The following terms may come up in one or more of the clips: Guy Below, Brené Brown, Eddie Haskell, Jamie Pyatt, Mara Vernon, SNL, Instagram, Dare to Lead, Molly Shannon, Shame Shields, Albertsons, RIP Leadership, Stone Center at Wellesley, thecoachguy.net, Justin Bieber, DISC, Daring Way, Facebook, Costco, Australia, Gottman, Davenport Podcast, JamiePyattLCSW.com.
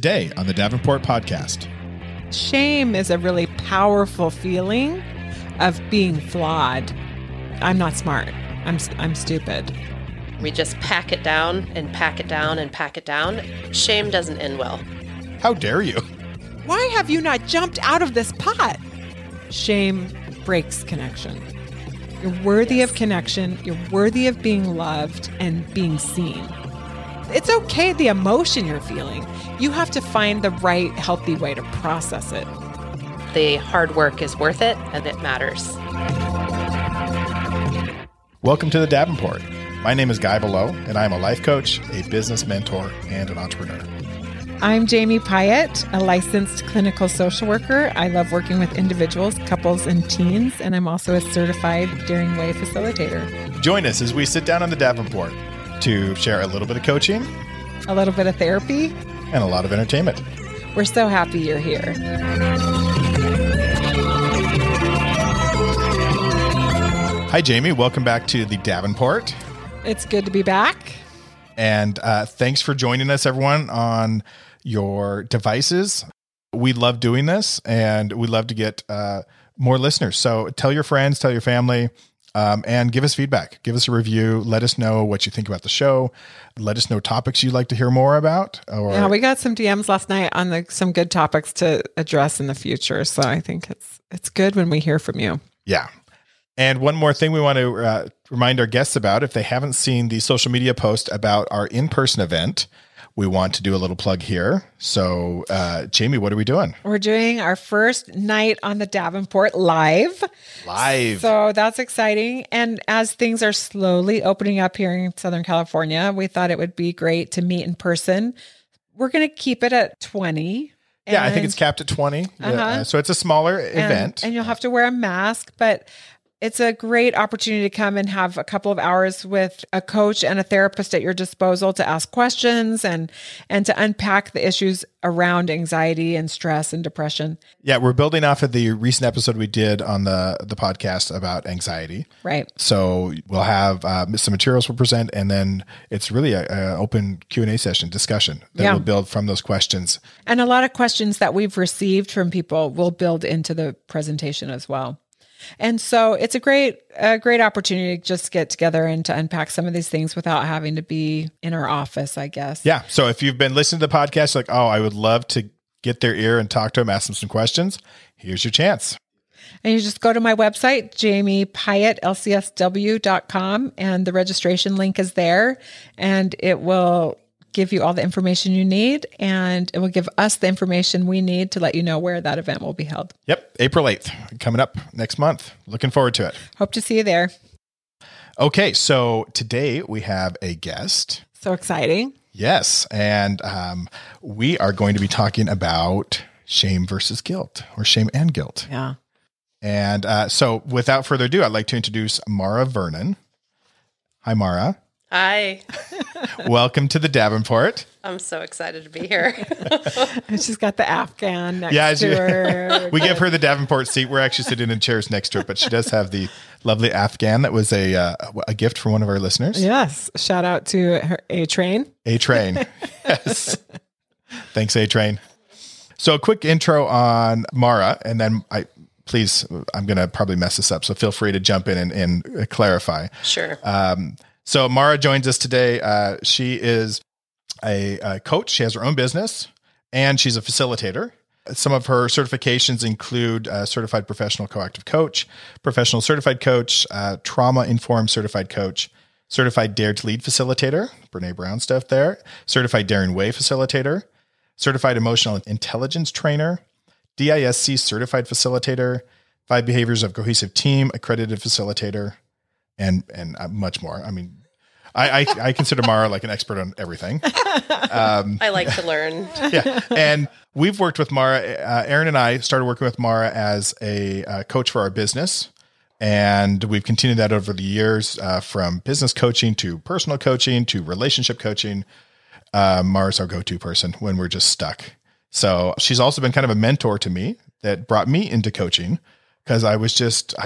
today on the Davenport Podcast. Shame is a really powerful feeling of being flawed. I'm not smart. I'm stupid. We just pack it down and pack it down and pack it down. Shame doesn't end well. How dare you? Why have you not jumped out of this pot? Shame breaks connection. You're worthy of connection. You're worthy of being loved and being seen. It's okay, the emotion you're feeling. You have to find the right, healthy way to process it. The hard work is worth it, and it matters. Welcome to the Davenport. My name is Guy Below, and I'm a life coach, a business mentor, and an entrepreneur. I'm Jamie Pyatt, a licensed clinical social worker. I love working with individuals, couples, and teens, and I'm also a certified Daring Way facilitator. Join us as we sit down on the Davenport to share a little bit of coaching, a little bit of therapy, and a lot of entertainment. We're so happy you're here. Hi, Jamie. Welcome back to the Davenport. It's good to be back. And thanks for joining us, everyone, on your devices. We love doing this, and we love to get more listeners. So tell your friends, tell your family, and give us feedback. Give us a review. Let us know what you think about the show. Let us know topics you'd like to hear more about. Yeah, we got some DMs last night on some good topics to address in the future. So I think it's good when we hear from you. Yeah. And one more thing we want to remind our guests about, if they haven't seen the social media post about our in-person event, we want to do a little plug here. So, Jamie, what are we doing? We're doing our first night on the Davenport live. So that's exciting. And as things are slowly opening up here in Southern California, we thought it would be great to meet in person. We're going to keep it at 20. Yeah, I think it's capped at 20. Yeah. So it's a smaller event. And you'll have to wear a mask, but it's a great opportunity to come and have a couple of hours with a coach and a therapist at your disposal to ask questions and to unpack the issues around anxiety and stress and depression. Yeah, we're building off of the recent episode we did on the podcast about anxiety. Right. So we'll have some materials we'll present, and then it's really an open Q&A session, discussion that we'll build from those questions. And a lot of questions that we've received from people will build into the presentation as well. And so it's a great opportunity to just get together and to unpack some of these things without having to be in our office, I guess. Yeah. So if you've been listening to the podcast, like, oh, I would love to get their ear and talk to them, ask them some questions. Here's your chance. And you just go to my website, JamiePyattLCSW.com, and the registration link is there, and it will give you all the information you need, and it will give us the information we need to let you know where that event will be held. Yep. April 8th, coming up next month. Looking forward to it. Hope to see you there. Okay. So today we have a guest. So exciting. Yes. And we are going to be talking about shame versus guilt, or shame and guilt. Yeah. And so without further ado, I'd like to introduce Mara Vernon. Hi, Mara. Hi. Welcome to the Davenport. I'm so excited to be here. She's got the Afghan next to her. We give her the Davenport seat. We're actually sitting in chairs next to her, but she does have the lovely Afghan that was a gift from one of our listeners. Yes. Shout out to her, A-Train. A-Train. Yes. Thanks, A-Train. So a quick intro on Mara, and then I'm going to probably mess this up, so feel free to jump in and clarify. Sure. So Mara joins us today. She is a coach. She has her own business, and she's a facilitator. Some of her certifications include Certified Professional Coactive Coach, Professional Certified Coach, Trauma-Informed Certified Coach, Certified Dare to Lead Facilitator, Brené Brown stuff there, Certified Daring Way Facilitator, Certified Emotional Intelligence Trainer, DISC Certified Facilitator, 5 Behaviors of Cohesive Team Accredited Facilitator, and much more. I mean, I consider Mara like an expert on everything. I like to learn. Yeah. And we've worked with Mara. Aaron and I started working with Mara as a coach for our business. And we've continued that over the years, from business coaching to personal coaching to relationship coaching. Mara's our go-to person when we're just stuck. So she's also been kind of a mentor to me that brought me into coaching, because I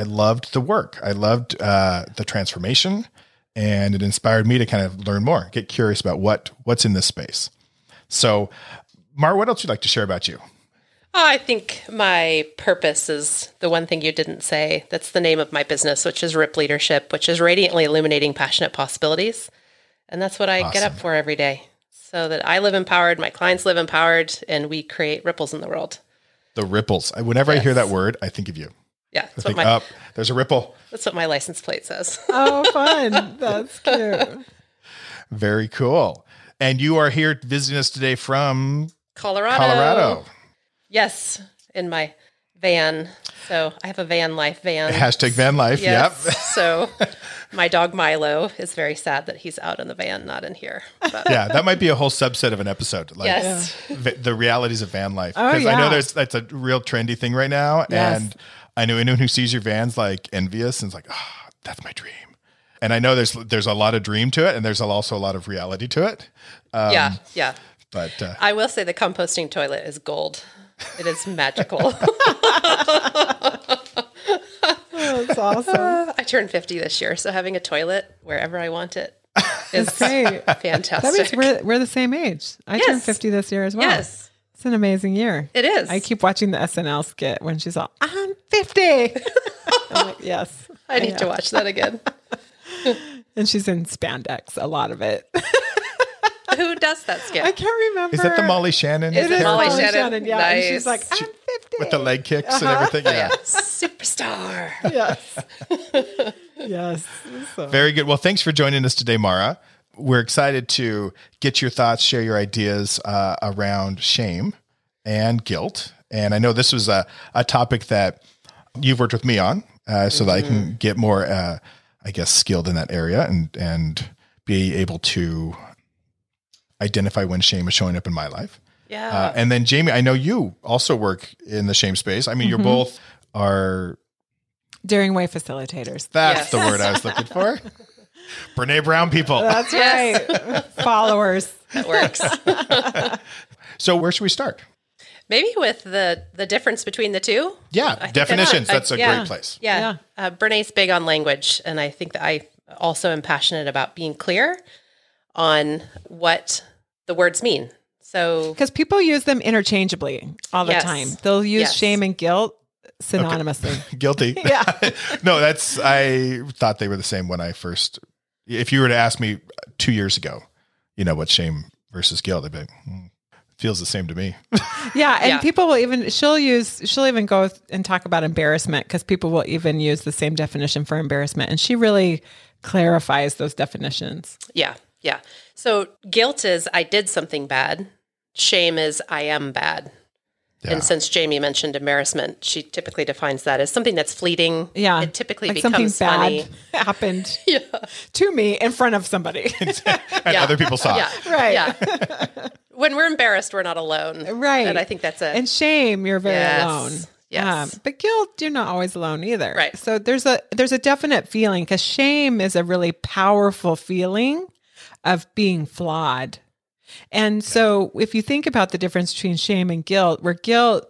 loved the work. I loved the transformation, and it inspired me to kind of learn more, get curious about what's in this space. So Mara, what else would you like to share about you? Oh, I think my purpose is the one thing you didn't say. That's the name of my business, which is RIP Leadership, which is radiantly illuminating passionate possibilities. And that's what I get up for every day, so that I live empowered, my clients live empowered, and we create ripples in the world. The ripples. Whenever I hear that word, I think of you. Yeah. That's what there's a ripple. That's what my license plate says. Oh, fun. That's cute. Very cool. And you are here visiting us today from Colorado. Yes, in my van. So I have a van life van. Hashtag van life. Yes. Yep. So my dog Milo is very sad that he's out in the van, not in here. But. Yeah, that might be a whole subset of an episode. Like the realities of van life. Because I know that's a real trendy thing right now. Yes. And I know anyone who sees your van's like envious and is like, oh, that's my dream. And I know there's a lot of dream to it, and there's also a lot of reality to it. Yeah. But I will say the composting toilet is gold. It is magical. That's awesome. I turned 50 this year, so having a toilet wherever I want it is fantastic. That means we're the same age. I turned 50 this year as well. Yes. It's an amazing year. It is. I keep watching the SNL skit when she's all, I'm 50. I'm like, yes. I need to watch that again. And she's in spandex, a lot of it. Who does that skit? I can't remember. Is that the Molly Shannon? It is Molly Shannon, yeah. Nice. And she's like, I'm 50. With the leg kicks and everything. Yeah. Superstar. Yes. Yes. So. Very good. Well, thanks for joining us today, Mara. We're excited to get your thoughts, share your ideas around shame and guilt. And I know this was a topic that you've worked with me on so that I can get more, skilled in that area and be able to identify when shame is showing up in my life. Yeah. And then Jamie, I know you also work in the shame space. I mean, you're both are Daring Way facilitators. That's the word I was looking for. Brené Brown people. That's right. Followers. That works. So where should we start? Maybe with the difference between the two. Yeah. Definitions. That's a great place. Yeah. Brené's big on language. And I think that I also am passionate about being clear on what the words mean. So, because people use them interchangeably all the time. They'll use shame and guilt synonymously. Okay. Guilty. Yeah. No, I thought they were the same when I first, if you were to ask me 2 years ago, what's shame versus guilt, I'd be like, feels the same to me. Yeah. And people will even, she'll even go and talk about embarrassment, because people will even use the same definition for embarrassment. And she really clarifies those definitions. Yeah. Yeah. So guilt is, I did something bad. Shame is, I am bad. Yeah. And since Jamie mentioned embarrassment, she typically defines that as something that's fleeting. Yeah. It typically becomes funny. Something bad happened to me in front of somebody. And other people saw it. Yeah. Right. Yeah. When we're embarrassed, we're not alone. Right. And I think that's it. And shame, you're very alone. Yes. But guilt, you're not always alone either. Right. So there's a definite feeling, because shame is a really powerful feeling of being flawed. And so if you think about the difference between shame and guilt, where guilt,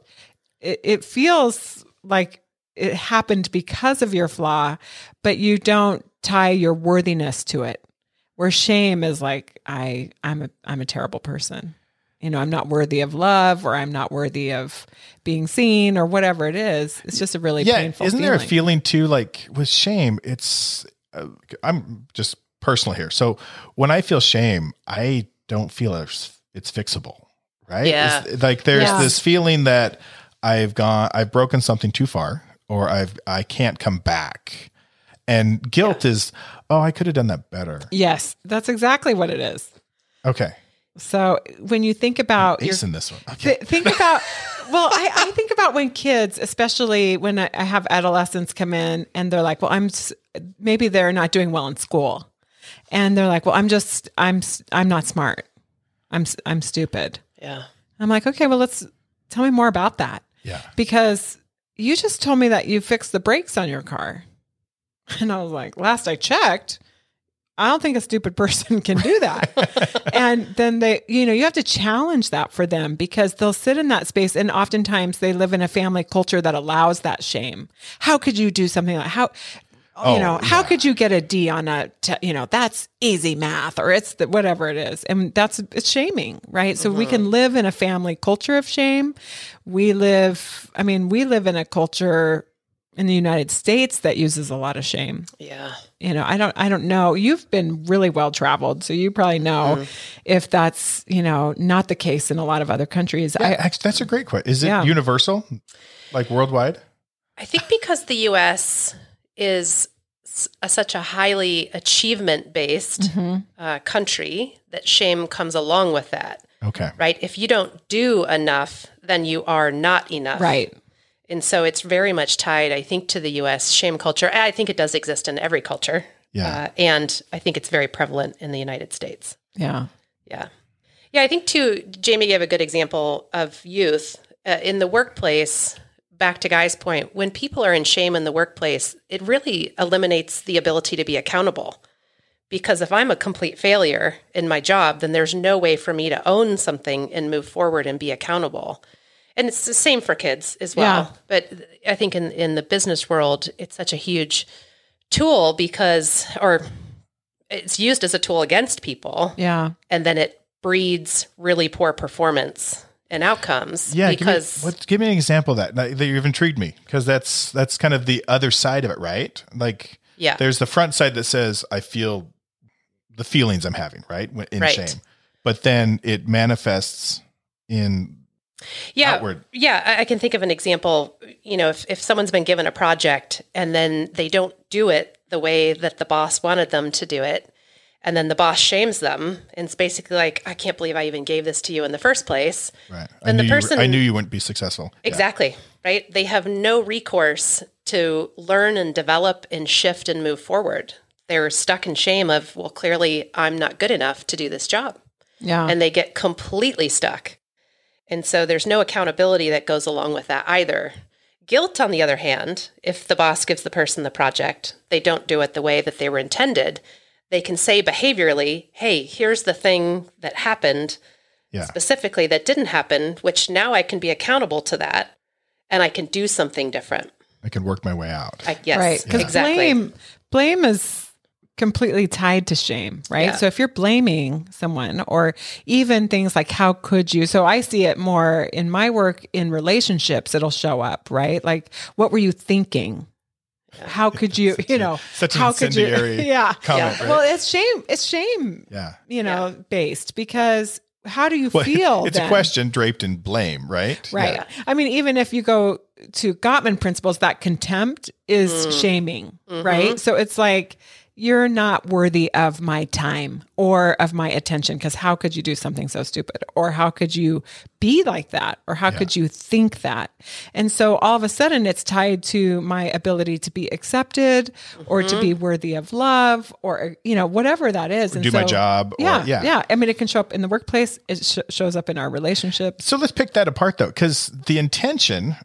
it feels like it happened because of your flaw, but you don't tie your worthiness to it. Where shame is like, I'm a terrible person. I'm not worthy of love, or I'm not worthy of being seen, or whatever it is. It's just a really painful isn't feeling. Isn't there a feeling too, like with shame, it's, I'm just personal here. So when I feel shame, I don't feel it's fixable, right? Yeah. It's like there's this feeling that I've broken something too far, or I can't come back. And guilt is, I could have done that better. Yes, that's exactly what it is. Okay. So when you think about in this one, okay. Think about, well, I think about when kids, especially when I have adolescents come in, and they're like, well, maybe they're not doing well in school. And they're like, well, I'm not smart. I'm stupid. Yeah. I'm like, okay, well, tell me more about that. Yeah. Because you just told me that you fixed the brakes on your car. And I was like, last I checked, I don't think a stupid person can do that. And then they, you have to challenge that for them, because they'll sit in that space. And oftentimes they live in a family culture that allows that shame. How could you do something like Oh, you know, yeah. How could you get a D on a, that's easy math, or it's the, whatever it is. And it's shaming, right? So we can live in a family culture of shame. We live in a culture in the United States that uses a lot of shame. Yeah. I don't know. You've been really well-traveled, so you probably know if that's, not the case in a lot of other countries. Yeah, that's a great question. Is it universal, like worldwide? I think because the U.S. is such a highly achievement-based country that shame comes along with that. Okay. Right? If you don't do enough, then you are not enough. Right. And so it's very much tied, I think, to the U.S. shame culture. I think it does exist in every culture. Yeah. And I think it's very prevalent in the United States. Yeah. Yeah. Yeah. I think, too, Jamie gave a good example of youth in the workplace. Back to Guy's point, when people are in shame in the workplace, it really eliminates the ability to be accountable. Because if I'm a complete failure in my job, then there's no way for me to own something and move forward and be accountable. And it's the same for kids as well. Yeah. But I think in the business world, it's such a huge tool because it's used as a tool against people. Yeah. And then it breeds really poor performance and outcomes. Yeah. Because give me an example of that you've intrigued me, because that's kind of the other side of it, right? Like, yeah, there's the front side that says, I feel the feelings I'm having, right? Shame. But then it manifests in... Yeah. Outward. Yeah. I can think of an example, if someone's been given a project and then they don't do it the way that the boss wanted them to do it. And then the boss shames them. And it's basically like, I can't believe I even gave this to you in the first place. Right. And I knew you wouldn't be successful. Exactly. Yeah. Right. They have no recourse to learn and develop and shift and move forward. They're stuck in shame of, well, clearly I'm not good enough to do this job. Yeah. And they get completely stuck. And so there's no accountability that goes along with that either. Guilt, on the other hand, if the boss gives the person the project, they don't do it the way that they were intended, they can say behaviorally, hey, here's the thing that happened specifically that didn't happen, which now I can be accountable to that and I can do something different. I can work my way out. Yes, right. Because blame is completely tied to shame, right? Yeah. So if you're blaming someone, or even things like, how could you? So I see it more in my work in relationships, it'll show up, right? Like, what were you thinking? How could you, such an incendiary comment, right? Well, it's shame, based, because how do you feel? It's then? A question draped in blame, right? Right. Yeah. I mean, even if you go to Gottman principles, that contempt is shaming, right? So it's like, you're not worthy of my time or of my attention, because how could you do something so stupid? Or how could you be like that? Or how could you think that? And so all of a sudden it's tied to my ability to be accepted or to be worthy of love, or, whatever that is. Or do my job. Yeah. I mean, it can show up in the workplace. It shows up in our relationship. So let's pick that apart though, because the intention,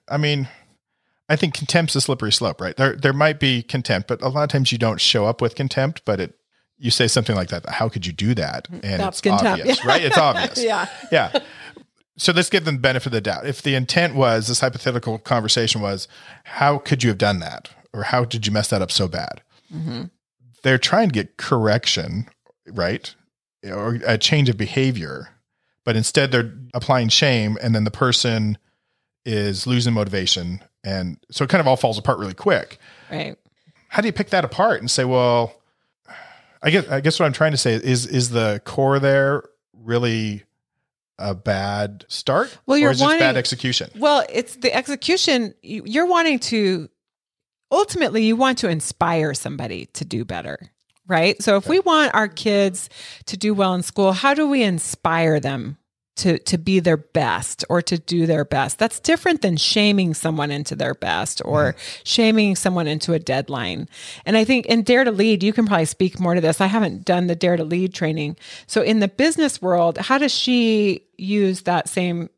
I think contempt's a slippery slope, right? There might be contempt, but a lot of times you don't show up with contempt, but you say something like that. How could you do that? And that's contempt. Obvious, right? It's obvious. Yeah. So let's give them the benefit of the doubt. If the intent was, this hypothetical conversation was, how could you have done that? Or how did you mess that up so bad? Mm-hmm. They're trying to get correction, right? Or a change of behavior, but instead they're applying shame, and then the person is losing motivation. And so it kind of all falls apart really quick. Right. How do you pick that apart and say, well, I guess what I'm trying to say is the core there really a bad start? Well, or is just bad execution? Well, it's the execution. You're wanting to, ultimately you want to inspire somebody to do better, right? So if we want our kids to do well in school, how do we inspire them to be their best or to do their best? That's different than shaming someone into their best or shaming someone into a deadline. And I think in Dare to Lead, you can probably speak more to this. I haven't done the Dare to Lead training. So in the business world, how does she use that same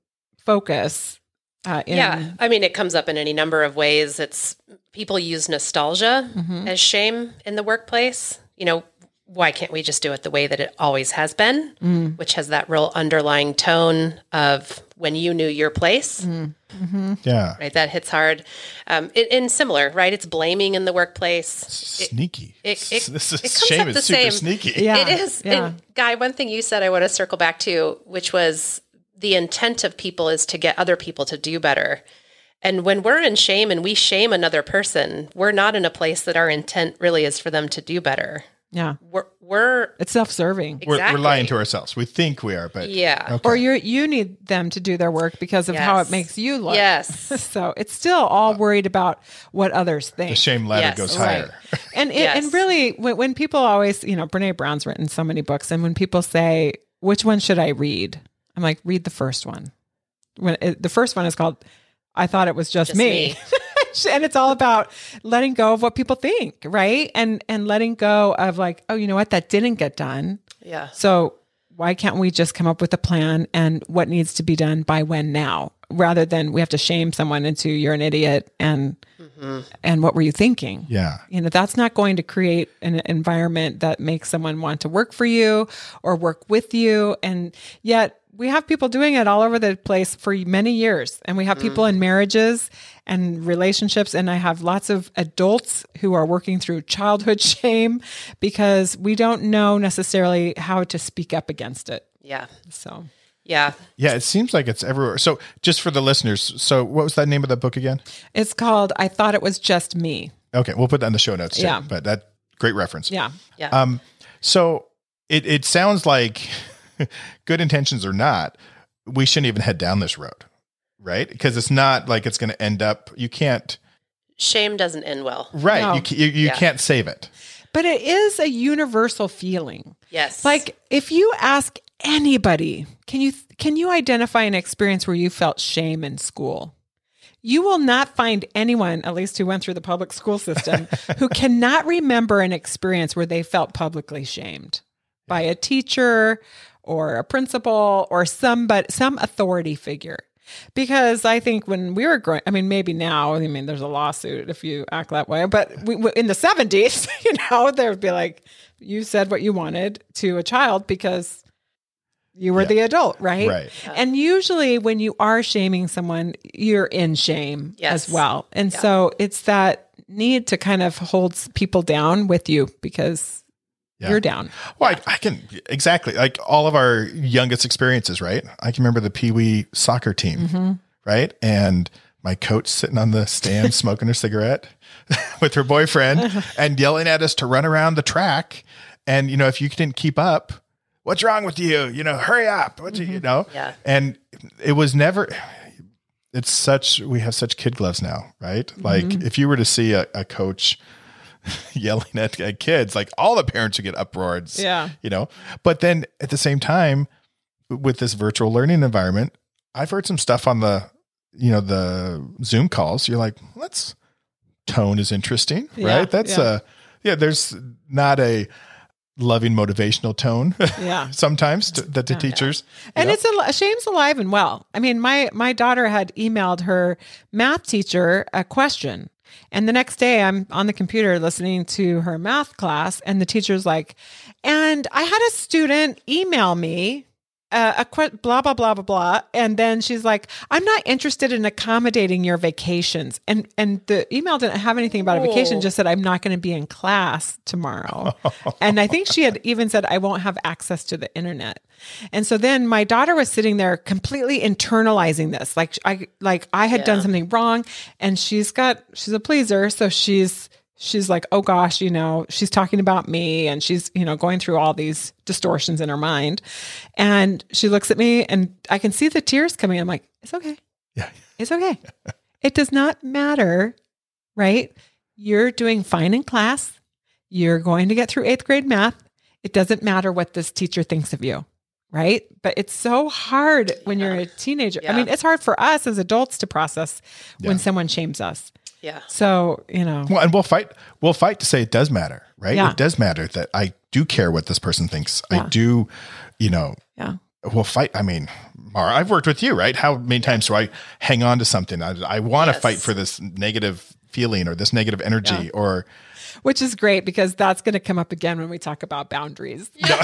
focus? It comes up in any number of ways. It's people use nostalgia as shame in the workplace. why can't we just do it the way that it always has been, which has that real underlying tone of when you knew your place. Mm-hmm. Yeah. Right. That hits hard. And similar, right. It's blaming in the workplace. Sneaky. Shame is super sneaky. Yeah. It is. Yeah. And Guy, one thing you said I want to circle back to, which was the intent of people is to get other people to do better. And when we're in shame and we shame another person, we're not in a place that our intent really is for them to do better. Yeah. It's self-serving. Exactly. We're lying to ourselves. We think we are, but yeah. Okay. Or you need them to do their work because of how it makes you look. Yes. So it's still all worried about what others think. The shame ladder goes higher. And and really when people always, Brené Brown's written so many books, and when people say, which one should I read? I'm like, read the first one. The first one is called I Thought It Was Just Me. And it's all about letting go of what people think, right? And letting go of like, oh, you know what? That didn't get done. Yeah. So why can't we just come up with a plan and what needs to be done by when now, rather than we have to shame someone into you're an idiot and what were you thinking? Yeah. That's not going to create an environment that makes someone want to work for you or work with you. And yet, we have people doing it all over the place for many years, and we have people in marriages and relationships. And I have lots of adults who are working through childhood shame because we don't know necessarily how to speak up against it. Yeah. So, yeah. Yeah. It seems like it's everywhere. So just for the listeners. So what was that name of that book again? It's called, I Thought It Was Just Me. Okay. We'll put that in the show notes too, but that great reference. Yeah. Yeah. So it sounds like, good intentions or not, we shouldn't even head down this road, right? Because it's not like it's going to end up, you can't. Shame doesn't end well. Right. No. You can't save it. But it is a universal feeling. Yes. Like if you ask anybody, can you identify an experience where you felt shame in school? You will not find anyone, at least who went through the public school system, who cannot remember an experience where they felt publicly shamed by a teacher or a principal or some authority figure. Because I think when we were growing, maybe now, there's a lawsuit if you act that way, but in the 70s, there would be like, you said what you wanted to a child because you were the adult, right? Right. And usually when you are shaming someone, you're in shame as well. And so it's that need to kind of hold people down with you because you're down. Well, I can, exactly. Like all of our youngest experiences, right? I can remember the Pee Wee soccer team, right? And my coach sitting on the stand smoking her cigarette with her boyfriend and yelling at us to run around the track. And, if you didn't keep up, what's wrong with you? Hurry up. What do you know? Yeah. And it was never, we have such kid gloves now, right? Mm-hmm. Like if you were to see a coach yelling at kids, like all the parents would get uproars, but then at the same time with this virtual learning environment, I've heard some stuff on the Zoom calls. You're like, that's tone is interesting, right? That's there's not a loving motivational tone sometimes to teachers. And shame's alive and well. My daughter had emailed her math teacher a question. And the next day I'm on the computer listening to her math class, and the teacher's like, and I had a student email me blah, blah, blah, blah, blah. And then she's like, I'm not interested in accommodating your vacations. And the email didn't have anything about a vacation, just said, I'm not going to be in class tomorrow. And I think she had even said, I won't have access to the internet. And so then my daughter was sitting there completely internalizing this. Like I had done something wrong, and she's a pleaser. So she's like, oh gosh, she's talking about me, and she's, going through all these distortions in her mind. And she looks at me, and I can see the tears coming. I'm like, it's okay. Yeah. It's okay. It does not matter, right? You're doing fine in class. You're going to get through 8th grade math. It doesn't matter what this teacher thinks of you, right? But it's so hard when you're a teenager. Yeah. It's hard for us as adults to process when someone shames us. Yeah. So, Well, and we'll fight to say it does matter, right? Yeah. It does matter that I do care what this person thinks. Yeah. I do, Yeah. We'll fight. Mara, I've worked with you, right? How many times do I hang on to something? I want to fight for this negative feeling or this negative energy or which is great because that's going to come up again when we talk about boundaries. Yeah.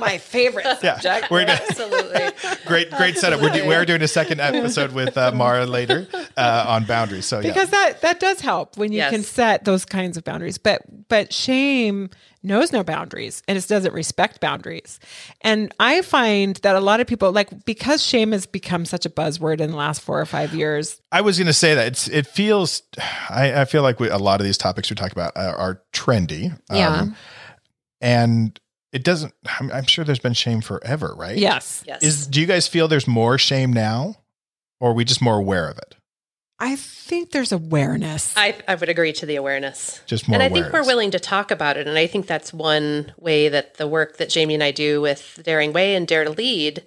My favorite subject. Yeah. We're gonna, absolutely. Great setup. We're doing a second episode with Mara later on boundaries. So yeah. Because that does help when you can set those kinds of boundaries. But shame knows no boundaries and it doesn't respect boundaries. And I find that a lot of people, like, because shame has become such a buzzword in the last 4 or 5 years. I was going to say that I feel like a lot of these topics we talk about are trendy. And it doesn't, I'm sure there's been shame forever, right? Yes. Do you guys feel there's more shame now, or are we just more aware of it? I think there's awareness. I would agree to the awareness. Just more awareness. And I think we're willing to talk about it. And I think that's one way that the work that Jamie and I do with Daring Way and Dare to Lead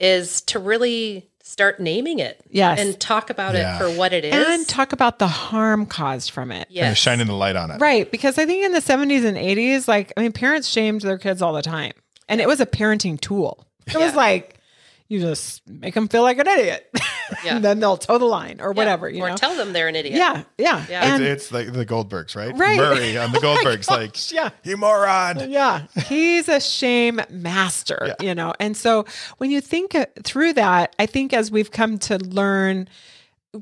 is to really start naming it. Yes. And talk about it for what it is. And talk about the harm caused from it. Yes. And shining the light on it. Right. Because I think in the 70s and 80s, parents shamed their kids all the time. And it was a parenting tool. It was like, you just make them feel like an idiot. Yeah. And then they'll toe the line or whatever, or tell them they're an idiot. Yeah. It's like the Goldbergs, right? Murray on the Goldbergs, you moron. Yeah. He's a shame master, And so when you think through that, I think as we've come to learn,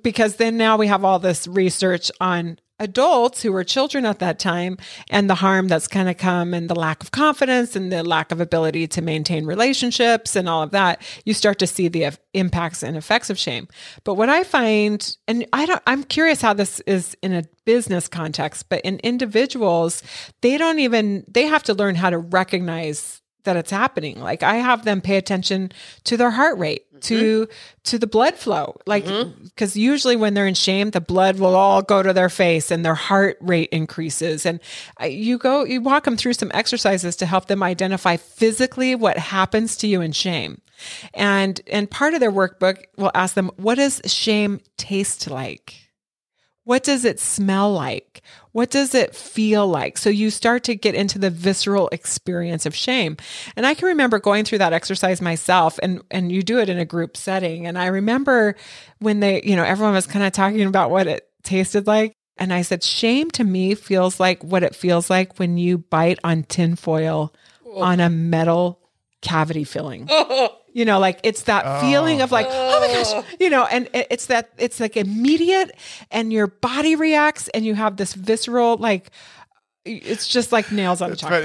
because then now we have all this research on adults who were children at that time and the harm that's kind of come and the lack of confidence and the lack of ability to maintain relationships and all of that, you start to see the impacts and effects of shame. But what I find, and I'm curious how this is in a business context, but in individuals, they have to learn how to recognize that it's happening. Like, I have them pay attention to their heart rate, to the blood flow. Like, because usually when they're in shame, the blood will all go to their face and their heart rate increases. And you walk them through some exercises to help them identify physically what happens to you in shame. And part of their workbook will ask them, what does shame taste like? What does it smell like? What does it feel like? So you start to get into the visceral experience of shame. And I can remember going through that exercise myself, and you do it in a group setting. And I remember when they, everyone was kind of talking about what it tasted like. And I said, shame to me feels like what it feels like when you bite on tinfoil on a metal cavity filling. It's that feeling of oh my gosh, and it's like immediate, and your body reacts and you have this visceral, it's just like nails on a chalkboard.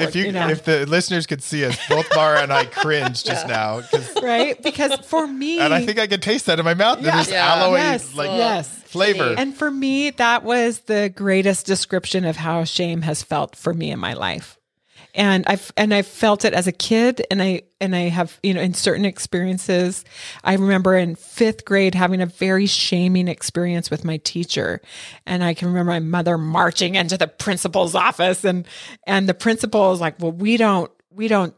If the listeners could see us, both Mara and I cringe just now. Right? Because for me... And I think I could taste that in my mouth. Yeah. There's aloe flavor. And for me, that was the greatest description of how shame has felt for me in my life. And I've felt it as a kid, and I have, in certain experiences. I remember in 5th grade having a very shaming experience with my teacher, and I can remember my mother marching into the principal's office, and the principal is like, "Well, we don't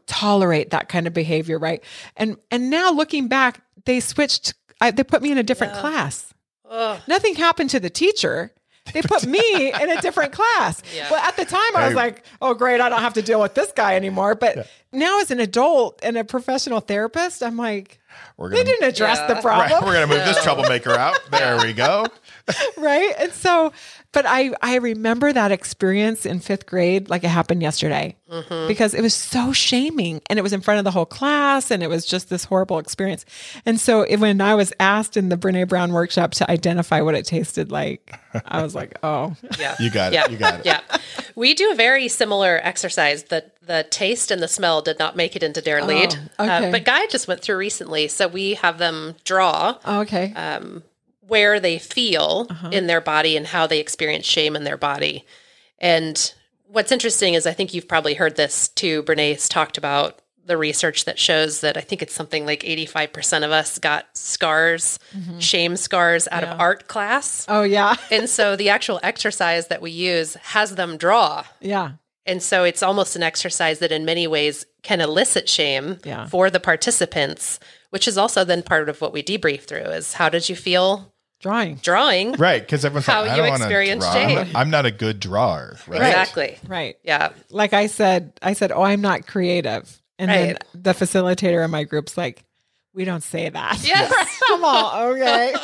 tolerate that kind of behavior, right?" And now looking back, they switched. They put me in a different class. Ugh. Nothing happened to the teacher. They put me in a different class. Yeah. Well, at the time I was like, oh great, I don't have to deal with this guy anymore. But now as an adult and a professional therapist, I'm like, they didn't address the problem. Right, we're going to move this troublemaker out. There we go. Right. And so, but I remember that experience in 5th grade, like it happened yesterday, because it was so shaming, and it was in front of the whole class, and it was just this horrible experience. And so when I was asked in the Brené Brown workshop to identify what it tasted like, I was like, oh. Yeah. You got it. Yeah. We do a very similar exercise. The taste and the smell did not make it into Dare Lead, but Guy just went through recently. So we have them draw. Oh, okay. Where they feel in their body and how they experience shame in their body. And what's interesting is, I think you've probably heard this too, Brené's talked about the research that shows that I think it's something like 85% of us got scars, shame scars out of art class. Oh yeah. And so the actual exercise that we use has them draw. Yeah. And so it's almost an exercise that in many ways can elicit shame for the participants, which is also then part of what we debrief through is, how did you feel? Drawing. Right. Because everyone's how like, I don't want to draw. I'm not a good drawer. Right? Exactly. Right. Yeah. Like I said, oh, I'm not creative. And then the facilitator in my group's like, we don't say that. Yes. Come on. Okay.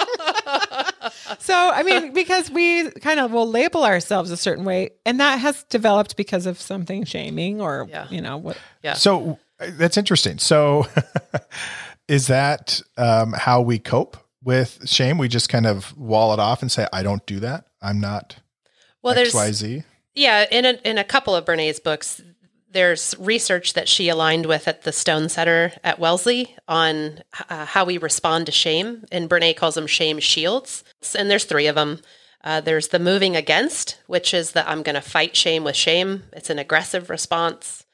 So, I mean, because we kind of will label ourselves a certain way, and that has developed because of something shaming or, you know, what. Yeah. So that's interesting. So is that how we cope with shame? We just kind of wall it off and say, I don't do that. I'm not XYZ. Yeah. In a couple of Brené's books, there's research that she aligned with at the Stone Center at Wellesley on how we respond to shame. And Brené calls them shame shields. And there's three of them. There's the moving against, which is that I'm going to fight shame with shame. It's an aggressive response.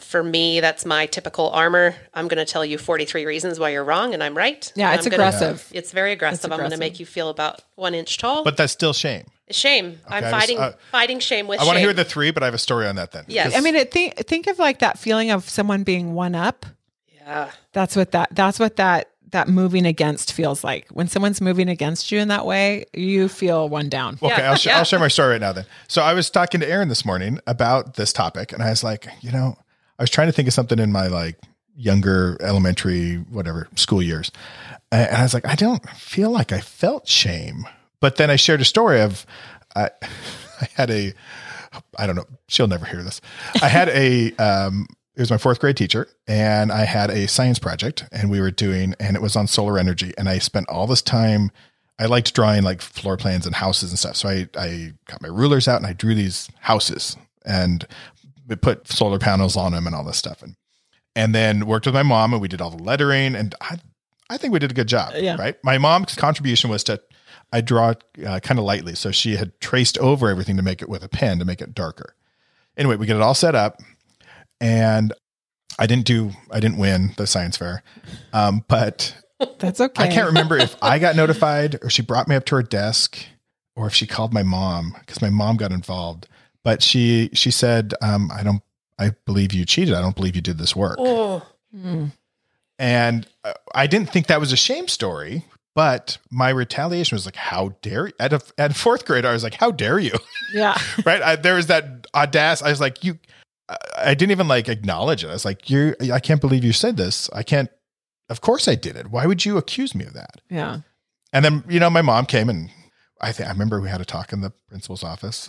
For me, that's my typical armor. I'm going to tell you 43 reasons why you're wrong and I'm right. Yeah, it's aggressive. It's very aggressive. I'm going to make you feel about 1 inch tall. But that's still shame. Shame. Okay, I'm fighting shame with shame. I want to hear the three, but I have a story on that then. Yes. I mean, think of like that feeling of someone being one up. Yeah. That's what that moving against feels like. When someone's moving against you in that way, you feel one down. Okay. Yeah. I'll share my story right now then. So I was talking to Aaron this morning about this topic and I was like, you know, I was trying to think of something in my like younger elementary, whatever, school years. And I was like, I don't feel like I felt shame. But then I shared a story of, I had a, I don't know, she'll never hear this. I had a, it was my fourth grade teacher and I had a science project and we were doing, and it was on solar energy. And I spent all this time, I liked drawing like floor plans and houses and stuff. So I got my rulers out and I drew these houses and we put solar panels on them and all this stuff. And then worked with my mom and we did all the lettering and I think we did a good job, right? My mom's contribution was to, I draw it kind of lightly. So she had traced over everything to make it with a pen to make it darker. Anyway, we get it all set up and I didn't win the science fair. But that's okay. I can't remember if I got notified or she brought me up to her desk or if she called my mom because my mom got involved. But she said, I believe you cheated. I don't believe you did this work. Oh. Mm. And I didn't think that was a shame story. But my retaliation was like, how dare you? At fourth grade, I was like, how dare you? Yeah. Right? There was that audacity. I was like, I didn't even like acknowledge it. I was like, I can't believe you said this. Of course I did it. Why would you accuse me of that? Yeah. And then, you know, my mom came and I remember we had a talk in the principal's office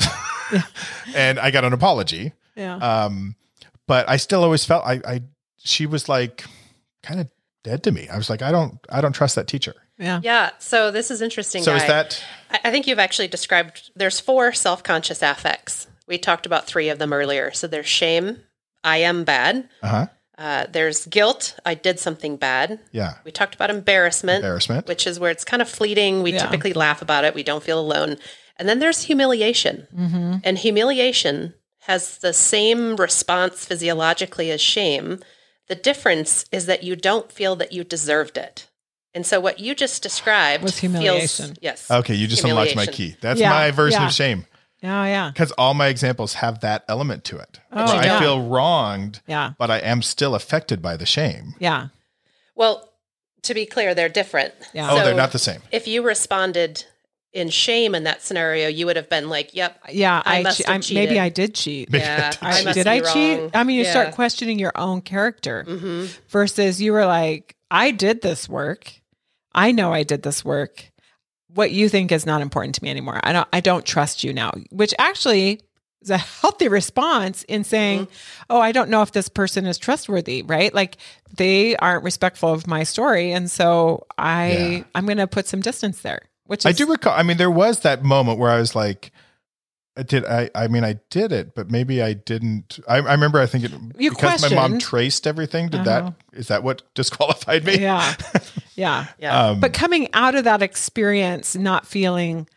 and I got an apology. Yeah. But I still always felt she was like kind of dead to me. I was like, I don't trust that teacher. Yeah. Yeah. So this is interesting. So Guy, is that? I think you've actually described, there's four self-conscious affects. We talked about three of them earlier. So there's shame. I am bad. Uh-huh. There's guilt. I did something bad. Yeah. We talked about embarrassment, which is where it's kind of fleeting. We typically laugh about it. We don't feel alone. And then there's humiliation. Mm-hmm. And humiliation has the same response physiologically as shame. The difference is that you don't feel that you deserved it. And so what you just described was humiliation. Yes. Okay. You just unlocked my key. That's my version of shame. Oh, yeah. Because all my examples have that element to it. Oh, I feel wronged, but I am still affected by the shame. Yeah. Well, to be clear, they're different. Yeah. So they're not the same. If you responded in shame in that scenario, you would have been like, yep. Yeah. Maybe I did cheat. Yeah. Did I cheat? I mean, you start questioning your own character versus you were like, I did this work. I know I did this work. What you think is not important to me anymore. I don't trust you now, which actually is a healthy response in saying, oh, I don't know if this person is trustworthy, right? Like they aren't respectful of my story. And so I'm going to put some distance there, which I do recall. I mean, there was that moment where I was like, I did it, but maybe I didn't. I remember, I think my mom traced everything. Is that what disqualified me? Yeah. Yeah. But coming out of that experience, not feeling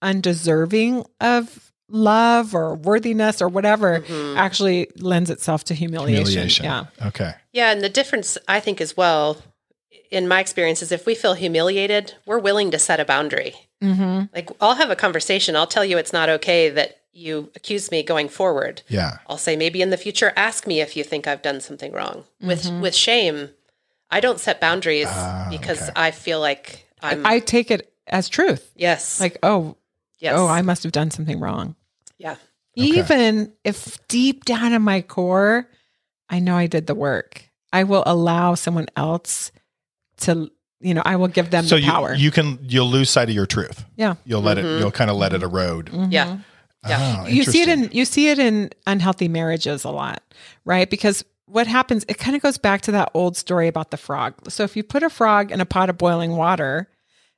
undeserving of love or worthiness or whatever actually lends itself to humiliation. Yeah. Okay. Yeah. And the difference I think as well, in my experience, is if we feel humiliated, we're willing to set a boundary. Mm-hmm. Like I'll have a conversation. I'll tell you it's not okay that you accuse me going forward. Yeah. I'll say maybe in the future, ask me if you think I've done something wrong. With shame, I don't set boundaries because I feel like I take it as truth. Yes. Like, I must have done something wrong. Yeah. Okay. Even if deep down in my core, I know I did the work, I will allow someone else to you know, I will give them the power. So you'll lose sight of your truth. Yeah. You'll let it, you'll kind of let it erode. Mm-hmm. Yeah. Yeah. Oh, you see it in unhealthy marriages a lot, right? Because what happens, it kind of goes back to that old story about the frog. So if you put a frog in a pot of boiling water,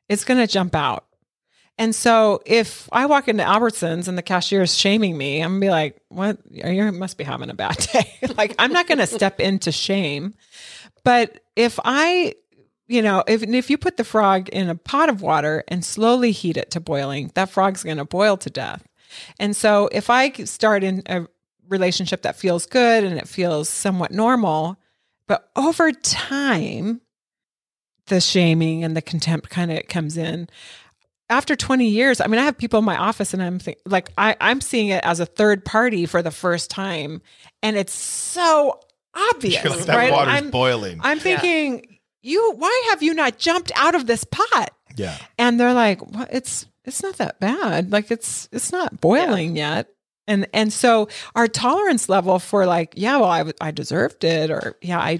it's going to jump out. And so if I walk into Albertsons and the cashier is shaming me, I'm going to be like, what? You must be having a bad day. Like, I'm not going to step into shame. But if I, you know, if you put the frog in a pot of water and slowly heat it to boiling, that frog's going to boil to death. And so if I start in a relationship that feels good and it feels somewhat normal, but over time, the shaming and the contempt kind of comes in. After 20 years, I mean, I have people in my office and I'm seeing it as a third party for the first time. And it's so obvious, like, that right? Water's boiling. I'm thinking, why have you not jumped out of this pot? Yeah. And they're like, well, it's not that bad. Like, it's not boiling yet. And so our tolerance level for like, I deserved it, or I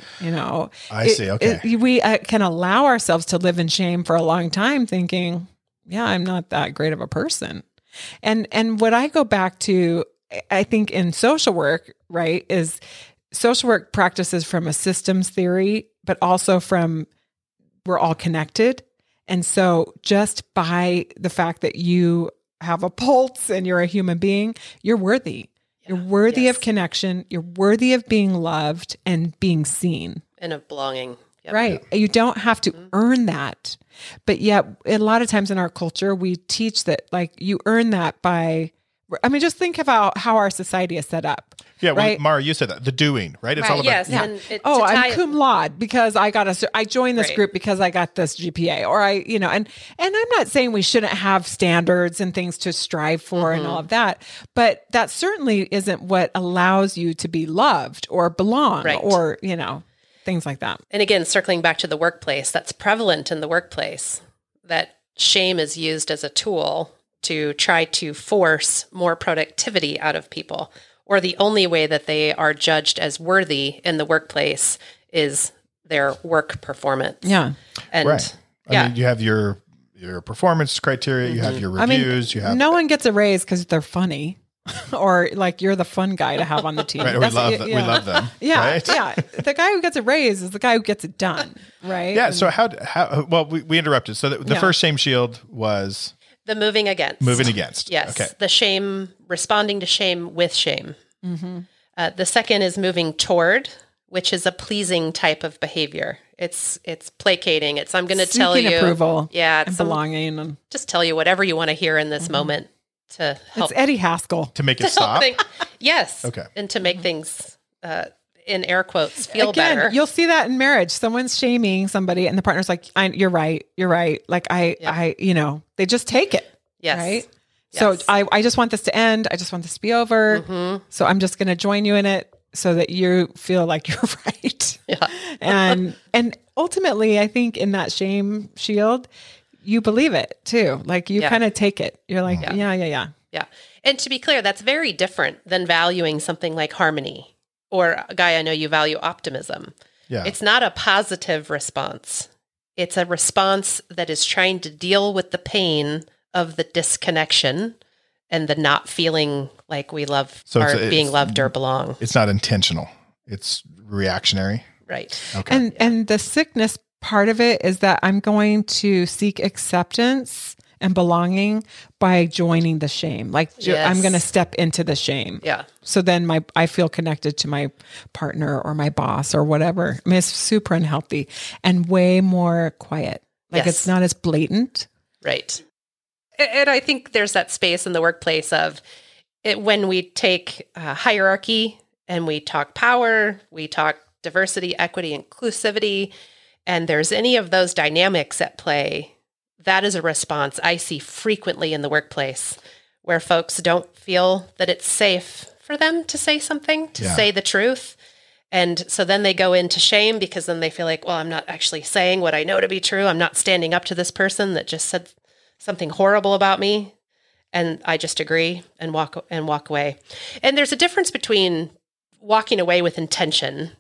see. Okay. We can allow ourselves to live in shame for a long time thinking, I'm not that great of a person. And what I go back to, I think in social work, right, is social work practices from a systems theory, but also from we're all connected. And so just by the fact that you have a pulse and you're a human being, you're worthy. Yeah. You're worthy of connection. You're worthy of being loved and being seen. And of belonging. Yep. Right. Yeah. You don't have to earn that. But yet a lot of times in our culture, we teach that like you earn that by, I mean, just think about how our society is set up. Yeah, right? Well, Mara, you said that, the doing, right? It's all about... Yes, yeah. I'm cum laude because I joined this group because I got this GPA, or and I'm not saying we shouldn't have standards and things to strive for and all of that, but that certainly isn't what allows you to be loved or belong or, things like that. And again, circling back to the workplace, that's prevalent in the workplace, that shame is used as a tool to try to force more productivity out of people. Or the only way that they are judged as worthy in the workplace is their work performance. Yeah. And I mean, you have your performance criteria, you have your reviews, no one gets a raise because they're funny or like you're the fun guy to have on the team. Right, we love them. Yeah. Right? Yeah. The guy who gets a raise is the guy who gets it done, right? Yeah, so we interrupted. So the first shame shield was the moving against. Moving against. Yes. Okay. The shame, responding to shame with shame. Mm-hmm. The second is moving toward, which is a pleasing type of behavior. It's placating. It's, I'm going to tell you. Seeking approval. Yeah. It's and belonging. And just tell you whatever you want to hear in this moment to help. It's Eddie Haskell. To make it stop? Yes. Okay. And to make things... in air quotes, feel better. Again, you'll see that in marriage. Someone's shaming somebody and the partner's like, you're right. Like they just take it. Yes. Right. Yes. So I just want this to end. I just want this to be over. Mm-hmm. So I'm just going to join you in it so that you feel like you're right. Yeah. and ultimately I think in that shame shield, you believe it too. Like you kind of take it. You're like, yeah. And to be clear, that's very different than valuing something like harmony. Or, Guy, I know you value optimism. Yeah. It's not a positive response. It's a response that is trying to deal with the pain of the disconnection and the not feeling like we love being loved or belong. It's not intentional. It's reactionary. Right. Okay. And the sickness part of it is that I'm going to seek acceptance and belonging by joining the shame. Like I'm going to step into the shame. Yeah. So then I feel connected to my partner or my boss or whatever. I mean, it's super unhealthy and way more quiet. Like it's not as blatant. Right. And I think there's that space in the workplace of it, when we take hierarchy and we talk power, we talk diversity, equity, inclusivity, and there's any of those dynamics at play. That is a response I see frequently in the workplace where folks don't feel that it's safe for them to say something, to say the truth. And so then they go into shame because then they feel like, well, I'm not actually saying what I know to be true. I'm not standing up to this person that just said something horrible about me. And I just agree and walk away. And there's a difference between walking away with intention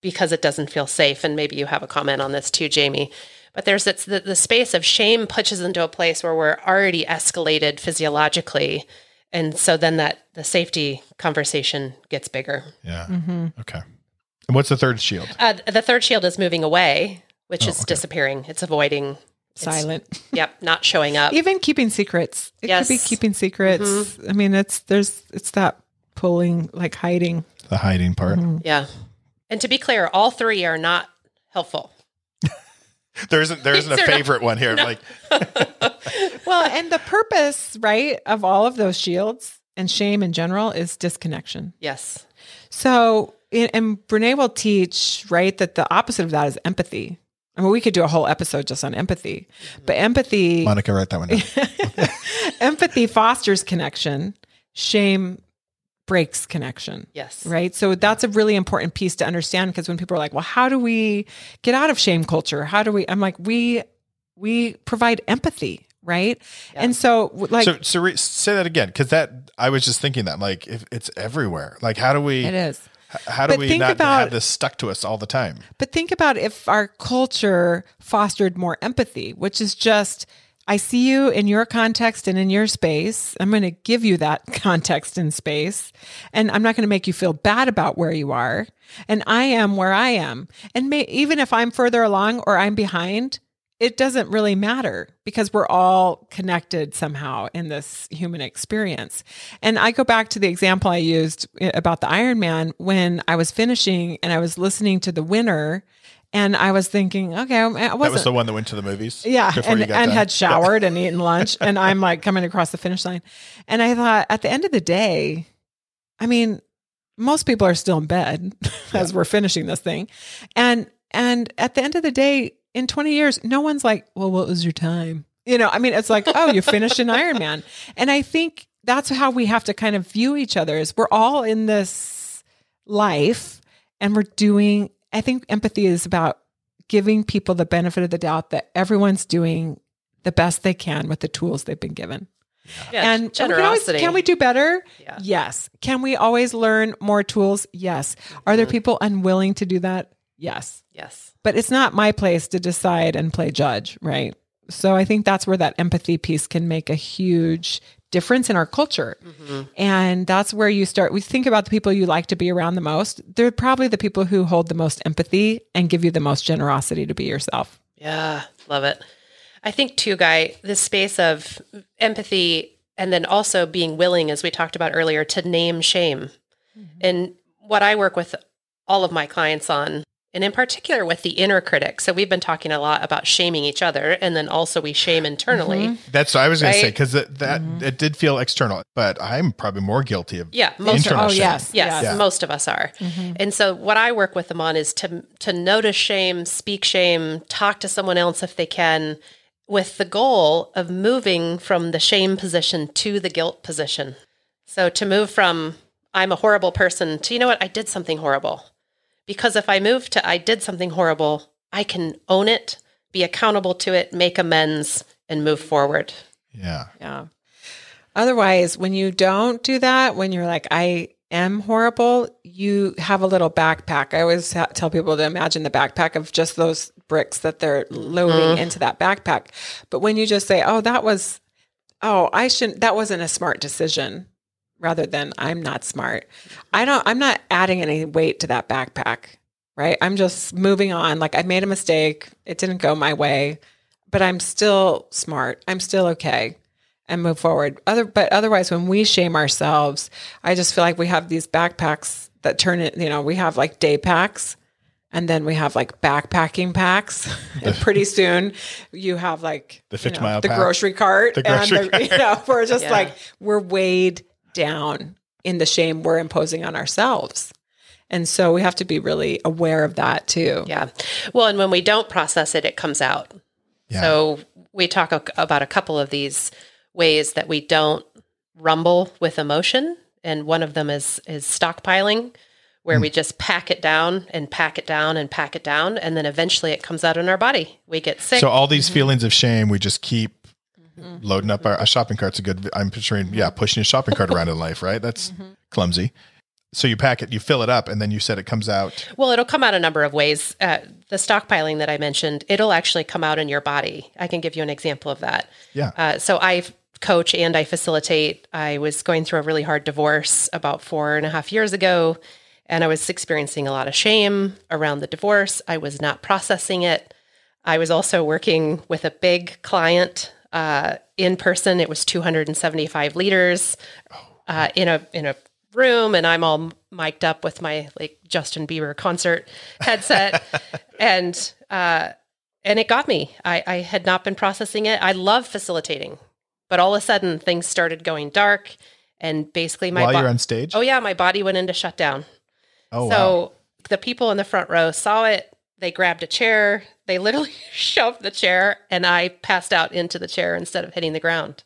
because it doesn't feel safe. And maybe you have a comment on this too, Jamie. But there's the space of shame pushes into a place where we're already escalated physiologically. And so then the safety conversation gets bigger. Yeah. Mm-hmm. Okay. And what's the third shield? The third shield is moving away, which is disappearing. It's avoiding. Silent. Yep. Not showing up. Even keeping secrets. It could be keeping secrets. Mm-hmm. I mean, it's that pulling, like hiding. The hiding part. Mm-hmm. Yeah. And to be clear, all three are not helpful. There isn't a favorite one here. No. Like, well, and the purpose, right, of all of those shields and shame in general is disconnection. Yes. So, and Brené will teach, right, that the opposite of that is empathy. I mean, we could do a whole episode just on empathy, but empathy. Monica, write that one down. Empathy fosters connection. Shame breaks connection. Yes. Right. So that's a really important piece to understand, because when people are like, well, how do we get out of shame culture? How do we, I'm like, we provide empathy. Right. Yeah. And so like, so say that again. Cause that, I was just thinking that like, if it's everywhere, like how do we, it is, how do we not have this stuck to us all the time? But think about if our culture fostered more empathy, which is just, I see you in your context and in your space. I'm going to give you that context and space. And I'm not going to make you feel bad about where you are. And I am where I am. And even if I'm further along or I'm behind, it doesn't really matter because we're all connected somehow in this human experience. And I go back to the example I used about the Ironman when I was finishing and I was listening to the winner. And I was thinking, okay, I wasn't. That was the one that went to the movies? Yeah, and had showered and eaten lunch. And I'm like coming across the finish line. And I thought, at the end of the day, I mean, most people are still in bed as we're finishing this thing. And at the end of the day, in 20 years, no one's like, well, what was your time? You know, I mean, it's like, oh, you finished an Ironman. And I think that's how we have to kind of view each other is we're all in this life and we're doing. I think empathy is about giving people the benefit of the doubt that everyone's doing the best they can with the tools they've been given. Yeah, and generosity. Can we do better? Yeah. Yes. Can we always learn more tools? Yes. Are there people unwilling to do that? Yes. Yes. But it's not my place to decide and play judge, right? So I think that's where that empathy piece can make a huge difference in our culture. Mm-hmm. And that's where you start. We think about the people you like to be around the most. They're probably the people who hold the most empathy and give you the most generosity to be yourself. Yeah. Love it. I think too, Guy, this space of empathy and then also being willing, as we talked about earlier, to name shame. Mm-hmm. And what I work with all of my clients on, and in particular with the inner critic. So we've been talking a lot about shaming each other, and then also we shame internally. Mm-hmm. That's what I was going to say, because it did feel external, but I'm probably more guilty of internal shame. Yes, most of us are. Mm-hmm. And so what I work with them on is to notice shame, speak shame, talk to someone else if they can, with the goal of moving from the shame position to the guilt position. So to move from, I'm a horrible person, to, you know what, I did something horrible. Because if I move to, I did something horrible, I can own it, be accountable to it, make amends, and move forward. Yeah. Yeah. Otherwise, when you don't do that, when you're like, I am horrible, you have a little backpack. I always tell people to imagine the backpack of just those bricks that they're loading into that backpack. But when you just say, oh, that wasn't a smart decision. Rather than I'm not smart. I'm not adding any weight to that backpack, right? I'm just moving on. Like I made a mistake. It didn't go my way, but I'm still smart. I'm still okay and move forward. But otherwise, when we shame ourselves, I just feel like we have these backpacks that turn it, you know, we have like day packs and then we have like backpacking packs. And pretty soon you have like the 50-mile pack, the grocery cart. You know, we're just like, we're weighed down in the shame we're imposing on ourselves. And so we have to be really aware of that too. Yeah. Well, and when we don't process it, it comes out. Yeah. So we talk about a couple of these ways that we don't rumble with emotion. And one of them is stockpiling, where we just pack it down and pack it down and pack it down. And then eventually it comes out in our body. We get sick. So all these feelings of shame, we just keep loading up our shopping cart's a good, I'm picturing pushing a shopping cart around in life, right? That's clumsy. So you pack it, you fill it up, and then you said it comes out. Well, it'll come out a number of ways. The stockpiling that I mentioned, it'll actually come out in your body. I can give you an example of that. Yeah. So I coach and I facilitate. I was going through a really hard divorce about 4.5 years ago, and I was experiencing a lot of shame around the divorce. I was not processing it. I was also working with a big client in person. It was 275 leaders in a room, and I'm all mic'd up with my like Justin Bieber concert headset, and it got me. I had not been processing it. I love facilitating, but all of a sudden things started going dark, and basically my you're on stage. Oh yeah, my body went into shutdown. Oh so wow. The people in the front row saw it. They grabbed a chair. They literally shoved the chair, and I passed out into the chair instead of hitting the ground.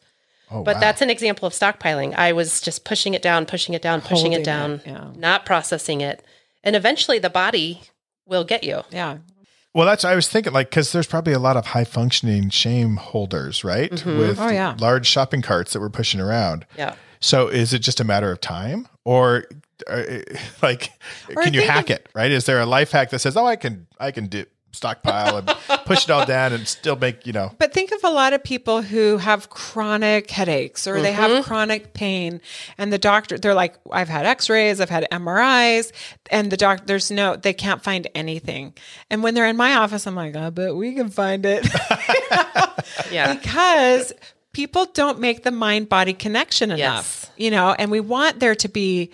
Oh, but wow. That's an example of stockpiling. I was just pushing it down, yeah. Not processing it. And eventually the body will get you. Yeah. Well, that's, I was thinking like, cause there's probably a lot of high functioning shame holders, right? Mm-hmm. With large shopping carts that we're pushing around. Yeah. So is it just a matter of time or can you hack it? Right. Is there a life hack that says, oh, I can do stockpile and push it all down and still make, But think of a lot of people who have chronic headaches or they have chronic pain, and the doctor, they're like, I've had x-rays, I've had MRIs, and the doctor, they can't find anything. And when they're in my office, I'm like, I bet we can find it. Yeah. Because people don't make the mind-body connection enough, and we want there to be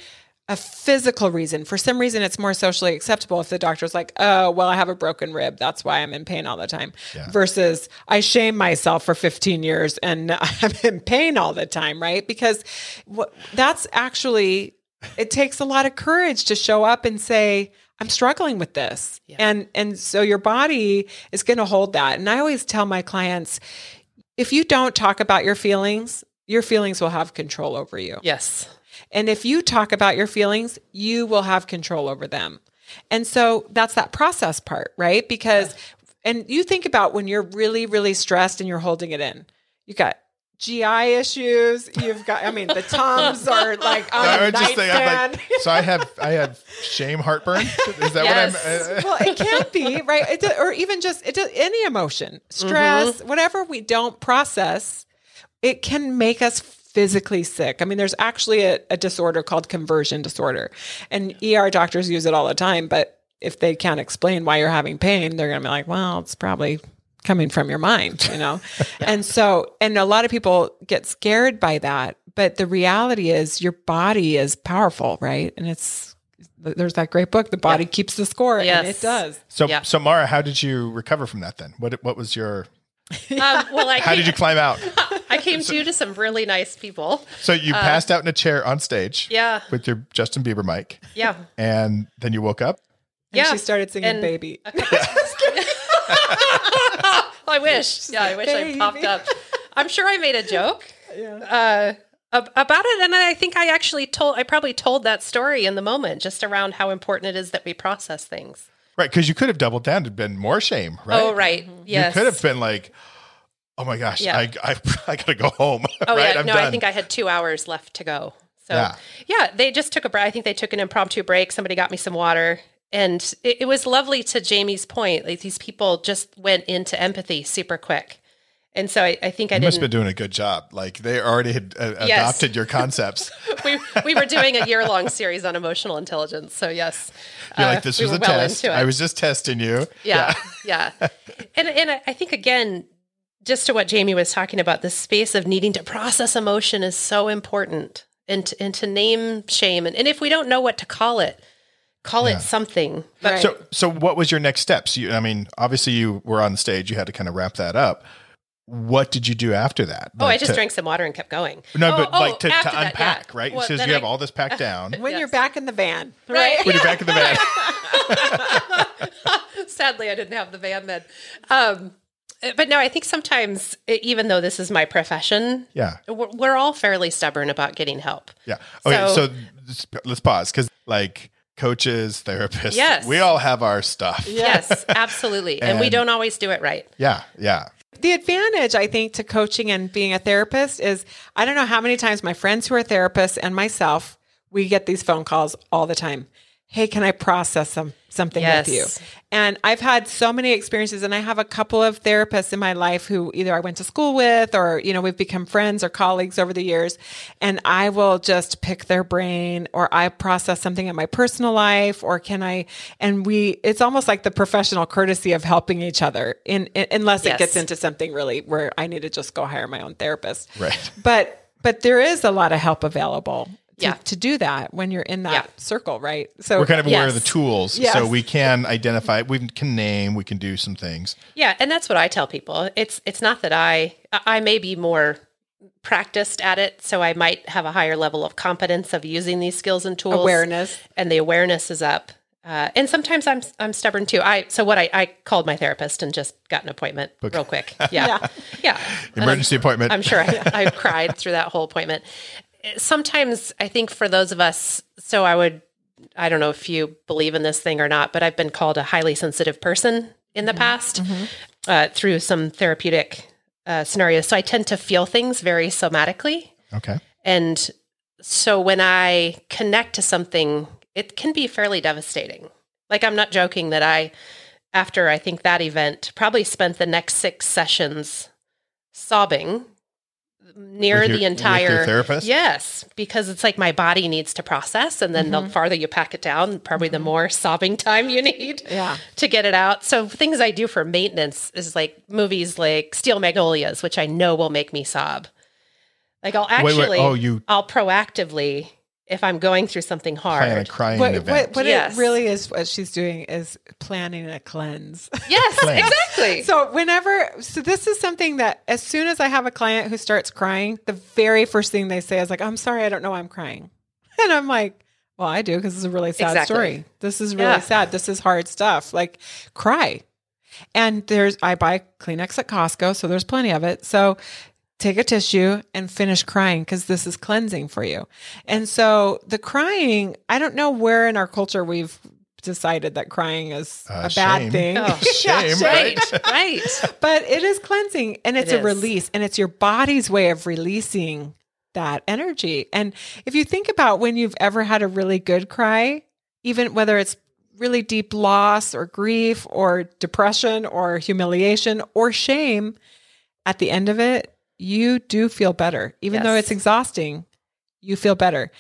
a physical reason. For some reason, it's more socially acceptable if the doctor's like, oh, well, I have a broken rib. That's why I'm in pain all the time. Yeah. Versus I shame myself for 15 years and I'm in pain all the time, right? Because that's actually, it takes a lot of courage to show up and say, I'm struggling with this. Yeah. And so your body is going to hold that. And I always tell my clients, if you don't talk about your feelings will have control over you. Yes. And if you talk about your feelings, you will have control over them. And so that's that process part, right? Because, and you think about when you're really, really stressed and you're holding it in, you got GI issues. You've got, the Tums are like on the nightstand. So I have shame heartburn. Is that what I'm? Well, it can be, right? Or even just any emotion, stress, whatever we don't process, it can make us physically sick. There's actually a disorder called conversion disorder, and ER doctors use it all the time. But if they can't explain why you're having pain, they're going to be like, well, it's probably coming from your mind, And so, and a lot of people get scared by that. But the reality is your body is powerful, right? And there's that great book, The Body Keeps the Score. Yes. And it does. So Mara, how did you recover from that then? What was your... how did you climb out? I came due to some really nice people. So you passed out in a chair on stage with your Justin Bieber mic. Yeah. And then you woke up. Yeah. And she started singing Baby. I wish. Yeah, I wish I popped up. I'm sure I made a joke about it. And I think I probably told that story in the moment, just around how important it is that we process things. Right, because you could have doubled down to been more shame, right? Oh, right. Yes. You could have been like, oh my gosh, I got to go home. Oh, right? Yeah. I'm done. I think I had 2 hours left to go. So, they just took a break. I think they took an impromptu break. Somebody got me some water. And it was lovely, to Jamie's point. Like, these people just went into empathy super quick. And so I think you must have been doing a good job. Like, they already had adopted your concepts. we were doing a year-long series on emotional intelligence. So yes, you're like, this was a test. I was just testing you. Yeah. And I think, again, just to what Jamie was talking about, the space of needing to process emotion is so important, and to name shame. And if we don't know what to call it, it something. Right. So what was your next steps? Obviously you were on stage. You had to kind of wrap that up. What did you do after that? I just drank some water and kept going. No, but to unpack, that, right? Well, so you have all this packed down. When you're back in the van, right? When you're back in the van. Sadly, I didn't have the van then. But no, I think sometimes, even though this is my profession, we're all fairly stubborn about getting help. Yeah. Okay, so let's pause, because coaches, therapists, we all have our stuff. Yes, absolutely. and we don't always do it right. Yeah, yeah. The advantage, I think, to coaching and being a therapist is, I don't know how many times my friends who are therapists and myself, we get these phone calls all the time. Hey, can I process something yes. with you? And I've had so many experiences, and I have a couple of therapists in my life who either I went to school with, or, you know, we've become friends or colleagues over the years, and I will just pick their brain, or I process something in my personal life, or can I, and we, it's almost like the professional courtesy of helping each other in unless yes. it gets into something really where I need to just go hire my own therapist. Right. But there is a lot of help available. Yeah. To do that when you're in that yeah. circle, right? So we're kind of aware yes. of the tools. Yes. So we can identify, we can name, we can do some things. Yeah. And that's what I tell people. It's not that I may be more practiced at it. So I might have a higher level of competence of using these skills and tools. Awareness. And the awareness is up. And sometimes I'm stubborn too. So I called my therapist and just got an appointment real quick. Yeah. yeah. Emergency appointment. I'm sure I cried through that whole appointment. Sometimes I think for those of us, so I don't know if you believe in this thing or not, but I've been called a highly sensitive person in the mm-hmm. past mm-hmm. Through some therapeutic scenarios. So I tend to feel things very somatically. Okay. And so when I connect to something, it can be fairly devastating. Like, I'm not joking that after I think that event, probably spent the next 6 sessions sobbing near the entire with your therapist? Yes, because it's like my body needs to process, and then mm-hmm. the farther you pack it down, probably mm-hmm. the more sobbing time you need yeah. to get it out. So things I do for maintenance is like movies like Steel Magnolias, which I know will make me sob. Like, I'll actually I'll proactively, if I'm going through something hard. Plan a crying event. What yes. it really is, what she's doing is planning a cleanse. Yes, exactly. So this is something that as soon as I have a client who starts crying, the very first thing they say is like, I'm sorry, I don't know why I'm crying. And I'm like, well, I do, because it's a really sad exactly. story. This is really yeah. sad. This is hard stuff. Like, cry. And I buy Kleenex at Costco, so there's plenty of it. So take a tissue and finish crying, because this is cleansing for you. And so the crying, I don't know where in our culture we've decided that crying is a bad shame. Thing. Oh, shame, right? Right. But it is cleansing, and it's a release, and it's your body's way of releasing that energy. And if you think about when you've ever had a really good cry, even whether it's really deep loss or grief or depression or humiliation or shame, at the end of it, you do feel better. Even yes. though it's exhausting, you feel better.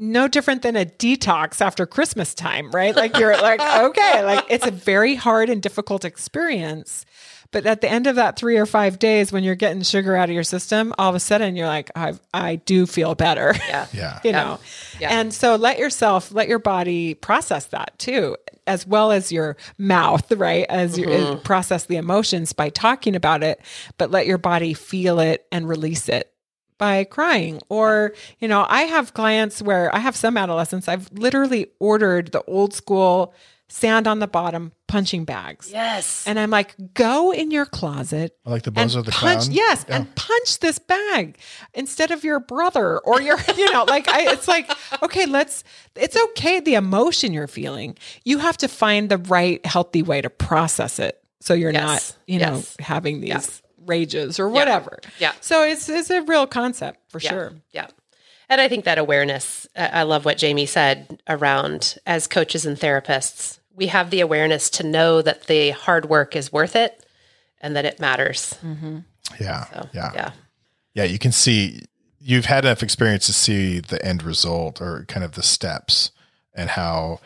No different than a detox after Christmas time, right? Like, you're like, okay, like, it's a very hard and difficult experience. But at the end of that 3 or 5 days, when you're getting sugar out of your system, all of a sudden you're like, I do feel better. Yeah. yeah. You know? Yeah. And so let your body process that too, as well as your mouth, right? As mm-hmm. you process the emotions by talking about it, but let your body feel it and release it by crying. Or, you know, I have clients where I have some adolescents, I've literally ordered the old school sand on the bottom punching bags. Yes. And I'm like, go in your closet. Like the Bozo the Clown? Yes. Yeah. And punch this bag instead of your brother or your, you know, like, it's like, okay, it's okay. The emotion you're feeling, you have to find the right healthy way to process it. So you're yes. not, you yes. know, having these yes. rages or whatever. Yeah. yeah. So it's a real concept for yeah. sure. Yeah. And I think that awareness, I love what Jamie said around, as coaches and therapists, we have the awareness to know that the hard work is worth it and that it matters. Mm-hmm. Yeah, so, yeah. Yeah. Yeah. You can see, you've had enough experience to see the end result, or kind of the steps, and how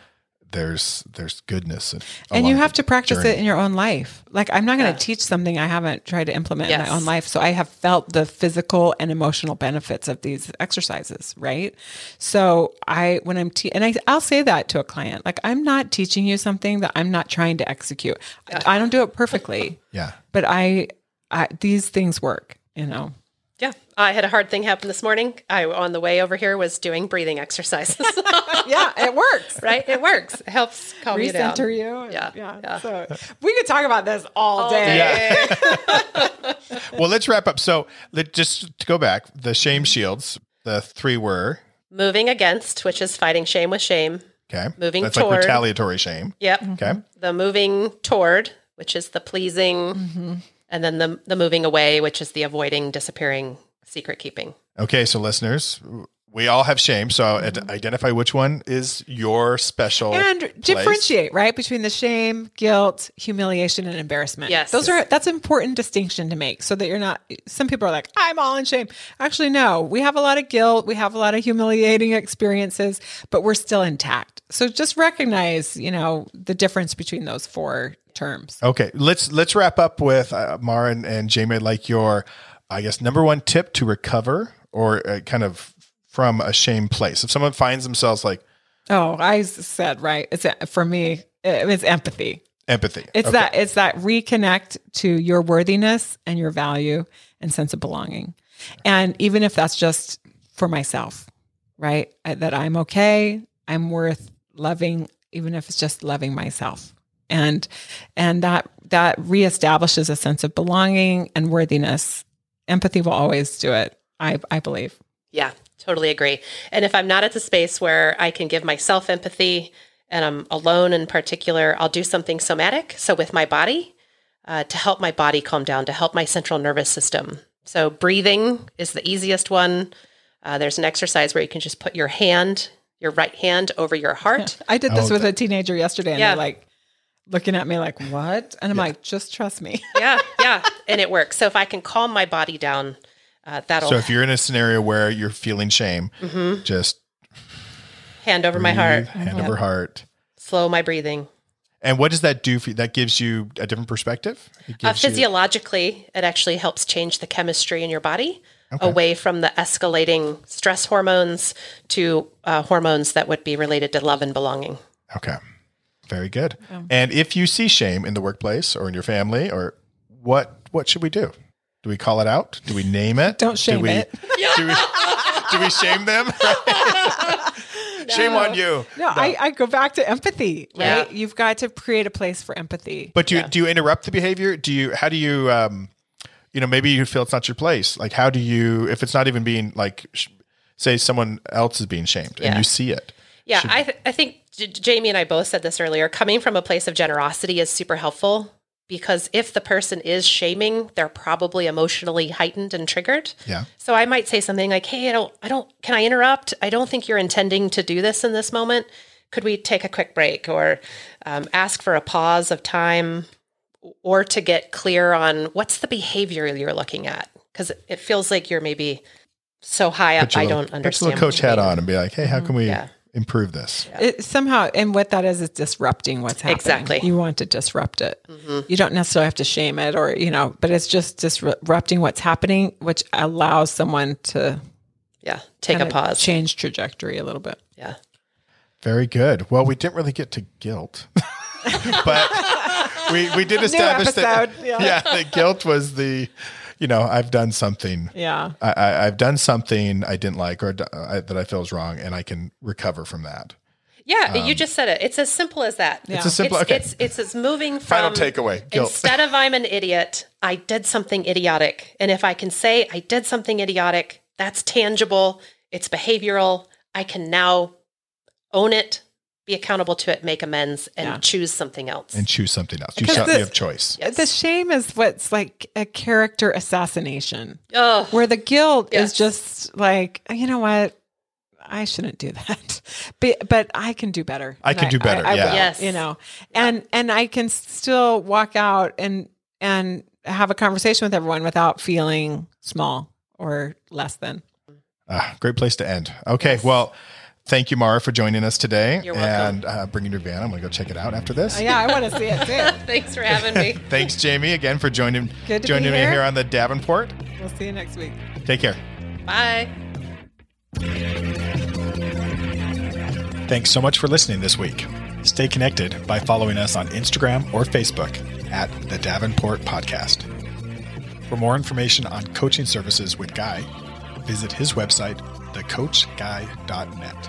there's goodness. And you have to practice it in your own life. Like, I'm not going to yeah. teach something I haven't tried to implement yes. in my own life. So I have felt the physical and emotional benefits of these exercises, right? So I'll say that to a client, like, I'm not teaching you something that I'm not trying to execute. Yeah. I don't do it perfectly. yeah. But I these things work, you know? Yeah. I had a hard thing happen this morning. I, on the way over here, was doing breathing exercises. Yeah, it works. Right? It works. It helps calm you down. Recenter you. Yeah. yeah. yeah. So we could talk about this all day. Yeah. Well, let's wrap up. So just to go back, the shame shields, the 3 were? Moving against, which is fighting shame with shame. Okay. Moving That's toward. That's like retaliatory shame. Yep. Mm-hmm. Okay. The moving toward, which is the pleasing. Mm-hmm. And then the moving away, which is the avoiding, disappearing, secret keeping. Okay, so listeners, We all have shame, so identify which one is your special and differentiate place. Right between the shame, guilt, humiliation, and embarrassment. Yes, that's an important distinction to make, so that you're not. Some people are like, I'm all in shame. Actually, no, we have a lot of guilt, we have a lot of humiliating experiences, but we're still intact. So just recognize, the difference between those four terms. Okay, let's wrap up with Mara and Jamie. Like your, I guess, number one tip to recover or kind of from a shame place. If someone finds themselves like, oh, I said, right. It's for me, it's empathy. It's okay. It's that reconnect to your worthiness and your value and sense of belonging. And even if that's just for myself, right? That I'm okay. I'm worth loving, even if it's just loving myself. And that reestablishes a sense of belonging and worthiness. Empathy will always do it. I believe. Yeah. Totally agree. And if I'm not at the space where I can give myself empathy and I'm alone in particular, I'll do something somatic. So with my body, to help my body calm down, to help my central nervous system. So breathing is the easiest one. There's an exercise where you can just put your right hand over your heart. Yeah. I did this with a teenager yesterday and they're like looking at me like, what? And I'm like, just trust me. Yeah. And it works. So if I can calm my body down, so if you're in a scenario where you're feeling shame, just hand over my heart, over heart, slow my breathing. And what does that do for you? That gives you a different perspective? Physiologically, it actually helps change the chemistry in your body away from the escalating stress hormones to hormones that would be related to love and belonging. Okay. Very good. Yeah. And if you see shame in the workplace or in your family, or what should we do? Do we call it out? Do we name it? Don't shame it. Do we shame them? Shame on you. No. I go back to empathy, right? Yeah. You've got to create a place for empathy. But do you interrupt the behavior? Maybe you feel it's not your place. Like, how do you, if it's not even being like, say someone else is being shamed and you see it. Yeah. I think Jamie and I both said this earlier, coming from a place of generosity is super helpful. Because if the person is shaming, they're probably emotionally heightened and triggered. Yeah. So I might say something like, hey, can I interrupt? I don't think you're intending to do this in this moment. Could we take a quick break or ask for a pause of time or to get clear on what's the behavior you're looking at? Because it feels like you're maybe so high up, I don't understand. Put your little coach hat on and be like, hey, how can we... Yeah. improve this. Yeah. And what that is disrupting what's happening. Exactly. You want to disrupt it. Mm-hmm. You don't necessarily have to shame it or, but it's just disrupting what's happening, which allows someone to take a pause, change trajectory a little bit. Yeah. Very good. Well, we didn't really get to guilt, but we did establish that the guilt was the, I've done something. Yeah, I've done something I didn't like or that I feel is wrong, and I can recover from that. Yeah, you just said it. It's as simple as that. Yeah. It's moving from final takeaway. Guilt. Instead of I'm an idiot, I did something idiotic, and if I can say I did something idiotic, that's tangible. It's behavioral. I can now own it. Be accountable to it, make amends, and choose something else. You shot me of choice. The shame is what's like a character assassination, where the guilt is just like, you know what? I shouldn't do that, but I can do better. And I can still walk out and have a conversation with everyone without feeling small or less than. Great place to end. Okay, well... Thank you, Mara, for joining us today. You're welcome. And bringing your van. I'm going to go check it out after this. Yeah, I want to see it too. Thanks for having me. Thanks, Jamie, again for joining me here on the Davenport. We'll see you next week. Take care. Bye. Thanks so much for listening this week. Stay connected by following us on Instagram or Facebook at the Davenport Podcast. For more information on coaching services with Guy, visit his website, thecoachguy.net.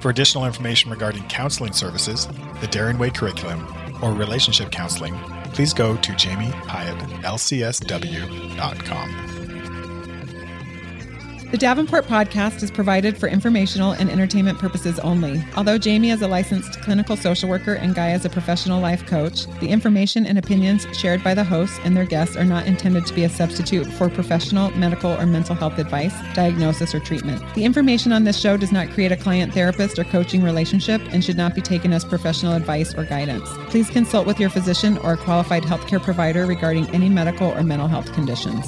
For additional information regarding counseling services, the Daring Way curriculum, or relationship counseling, please go to JamiePyattLCSW.com. The Davenport Podcast is provided for informational and entertainment purposes only. Although Jamie is a licensed clinical social worker and Guy is a professional life coach, the information and opinions shared by the hosts and their guests are not intended to be a substitute for professional, medical, or mental health advice, diagnosis, or treatment. The information on this show does not create a client-therapist or coaching relationship and should not be taken as professional advice or guidance. Please consult with your physician or a qualified healthcare provider regarding any medical or mental health conditions.